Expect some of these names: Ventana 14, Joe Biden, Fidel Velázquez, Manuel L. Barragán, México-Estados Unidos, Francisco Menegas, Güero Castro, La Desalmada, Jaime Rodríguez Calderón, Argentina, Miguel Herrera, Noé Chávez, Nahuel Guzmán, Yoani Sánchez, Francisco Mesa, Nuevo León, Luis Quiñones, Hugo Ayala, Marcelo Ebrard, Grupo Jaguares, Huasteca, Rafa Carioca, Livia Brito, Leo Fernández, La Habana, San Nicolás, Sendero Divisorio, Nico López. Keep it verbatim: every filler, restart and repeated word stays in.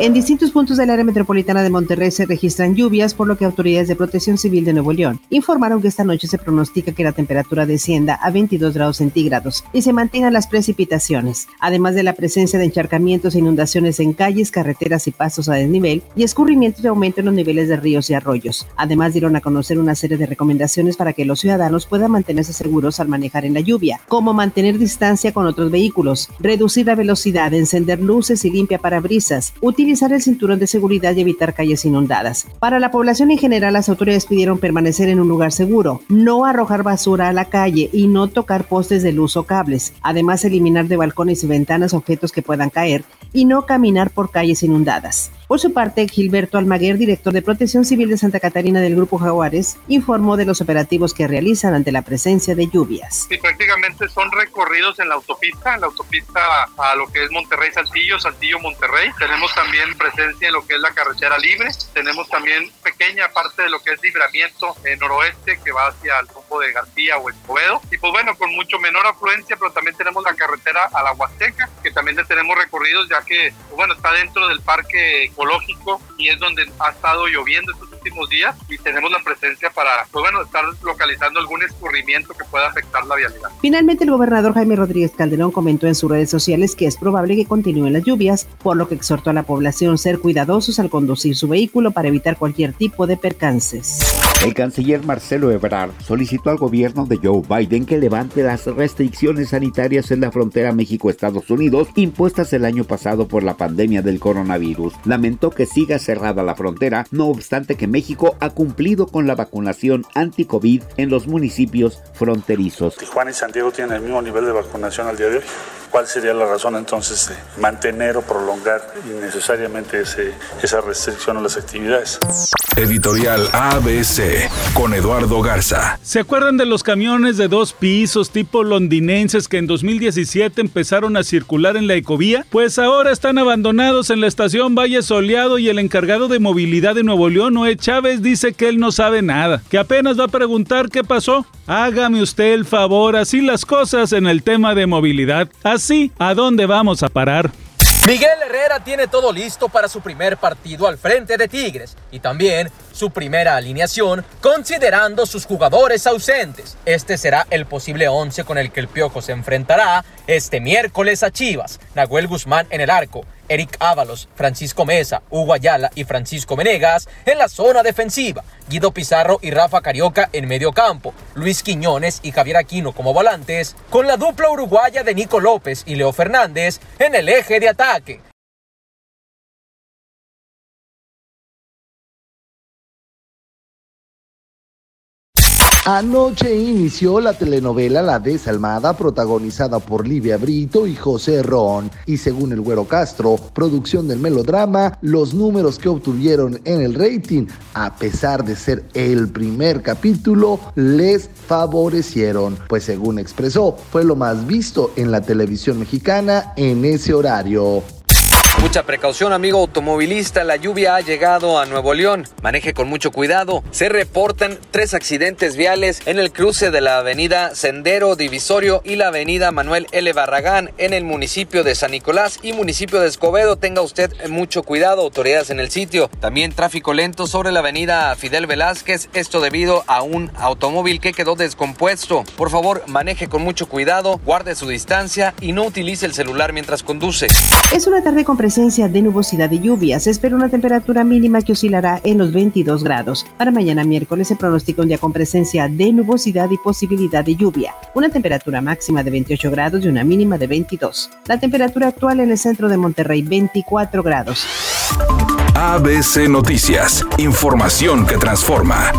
En distintos puntos del área metropolitana de Monterrey se registran lluvias, por lo que autoridades de Protección Civil de Nuevo León informaron que esta noche se pronostica que la temperatura descienda a veintidós grados centígrados y se mantengan las precipitaciones, además de la presencia de encharcamientos e inundaciones en calles, carreteras y pasos a desnivel y escurrimientos de aumento en los niveles de ríos y arroyos. Además, dieron a conocer una serie de recomendaciones para que los ciudadanos puedan mantenerse seguros al manejar en la lluvia, como mantener distancia con otros vehículos, reducir la velocidad, encender luces y limpia parabrisas, utilizar utilizar el cinturón de seguridad y evitar calles inundadas. Para la población en general, las autoridades pidieron permanecer en un lugar seguro, no arrojar basura a la calle y no tocar postes de luz o cables. Además, eliminar de balcones y ventanas objetos que puedan caer y no caminar por calles inundadas. Por su parte, Gilberto Almaguer, director de Protección Civil de Santa Catarina del Grupo Jaguares, informó de los operativos que realizan ante la presencia de lluvias. Y prácticamente son recorridos en la autopista, en la autopista a lo que es Monterrey-Saltillo, Saltillo-Monterrey. Tenemos también presencia en lo que es la carretera libre. Tenemos también pequeña parte de lo que es libramiento en noroeste que va hacia el rumbo de García o Escobedo. Y pues bueno, con mucho menor afluencia, pero también tenemos la carretera a la Huasteca, que también le tenemos recorridos ya que, bueno, está dentro del parque ecológico y es donde ha estado lloviendo estos últimos días y tenemos la presencia para, pues bueno, estar localizando algún escurrimiento que pueda afectar la vialidad. Finalmente, el gobernador Jaime Rodríguez Calderón comentó en sus redes sociales que es probable que continúen las lluvias, por lo que exhortó a la población a ser cuidadosos al conducir su vehículo para evitar cualquier tipo de percances. El canciller Marcelo Ebrard solicitó al gobierno de Joe Biden que levante las restricciones sanitarias en la frontera México-Estados Unidos impuestas el año pasado por la pandemia del coronavirus. Lamentó que siga cerrada la frontera, no obstante que México ha cumplido con la vacunación anti-COVID en los municipios fronterizos. Tijuana y Santiago tienen el mismo nivel de vacunación al día de hoy. ¿Cuál sería la razón entonces de mantener o prolongar innecesariamente ese, esa restricción a las actividades? Editorial A B C con Eduardo Garza. ¿Se acuerdan de los camiones de dos pisos tipo londinenses que en dos mil diecisiete empezaron a circular en la ecovía? Pues ahora están abandonados en la estación Valle Soleado y el encargado de movilidad de Nuevo León, Noé Chávez, dice que él no sabe nada, que apenas va a preguntar qué pasó. Hágame usted el favor, así las cosas en el tema de movilidad. Así, ¿a dónde vamos a parar? Miguel Herrera tiene todo listo para su primer partido al frente de Tigres y también su primera alineación considerando sus jugadores ausentes. Este será el posible once con el que el Piojo se enfrentará este miércoles a Chivas. Nahuel Guzmán en el arco, Eric Ávalos, Francisco Mesa, Hugo Ayala y Francisco Menegas en la zona defensiva, Guido Pizarro y Rafa Carioca en medio campo, Luis Quiñones y Javier Aquino como volantes, con la dupla uruguaya de Nico López y Leo Fernández en el eje de ataque. Anoche inició la telenovela La Desalmada, protagonizada por Livia Brito y José Ron. Y según el Güero Castro, producción del melodrama, los números que obtuvieron en el rating, a pesar de ser el primer capítulo, les favorecieron. Pues según expresó, fue lo más visto en la televisión mexicana en ese horario. Mucha precaución, amigo automovilista, la lluvia ha llegado a Nuevo León, maneje con mucho cuidado. Se reportan tres accidentes viales en el cruce de la avenida Sendero Divisorio y la avenida Manuel L. Barragán en el municipio de San Nicolás y municipio de Escobedo. Tenga usted mucho cuidado, autoridades en el sitio. También tráfico lento sobre la avenida Fidel Velázquez, esto debido a un automóvil que quedó descompuesto. Por favor, maneje con mucho cuidado, guarde su distancia y no utilice el celular mientras conduce. Es una tarde con presencia de nubosidad y lluvias. Se espera una temperatura mínima que oscilará en los veintidós grados. Para mañana miércoles se pronostica un día con presencia de nubosidad y posibilidad de lluvia. Una temperatura máxima de veintiocho grados y una mínima de veintidós. La temperatura actual en el centro de Monterrey, veinticuatro grados. A B C Noticias. Información que transforma.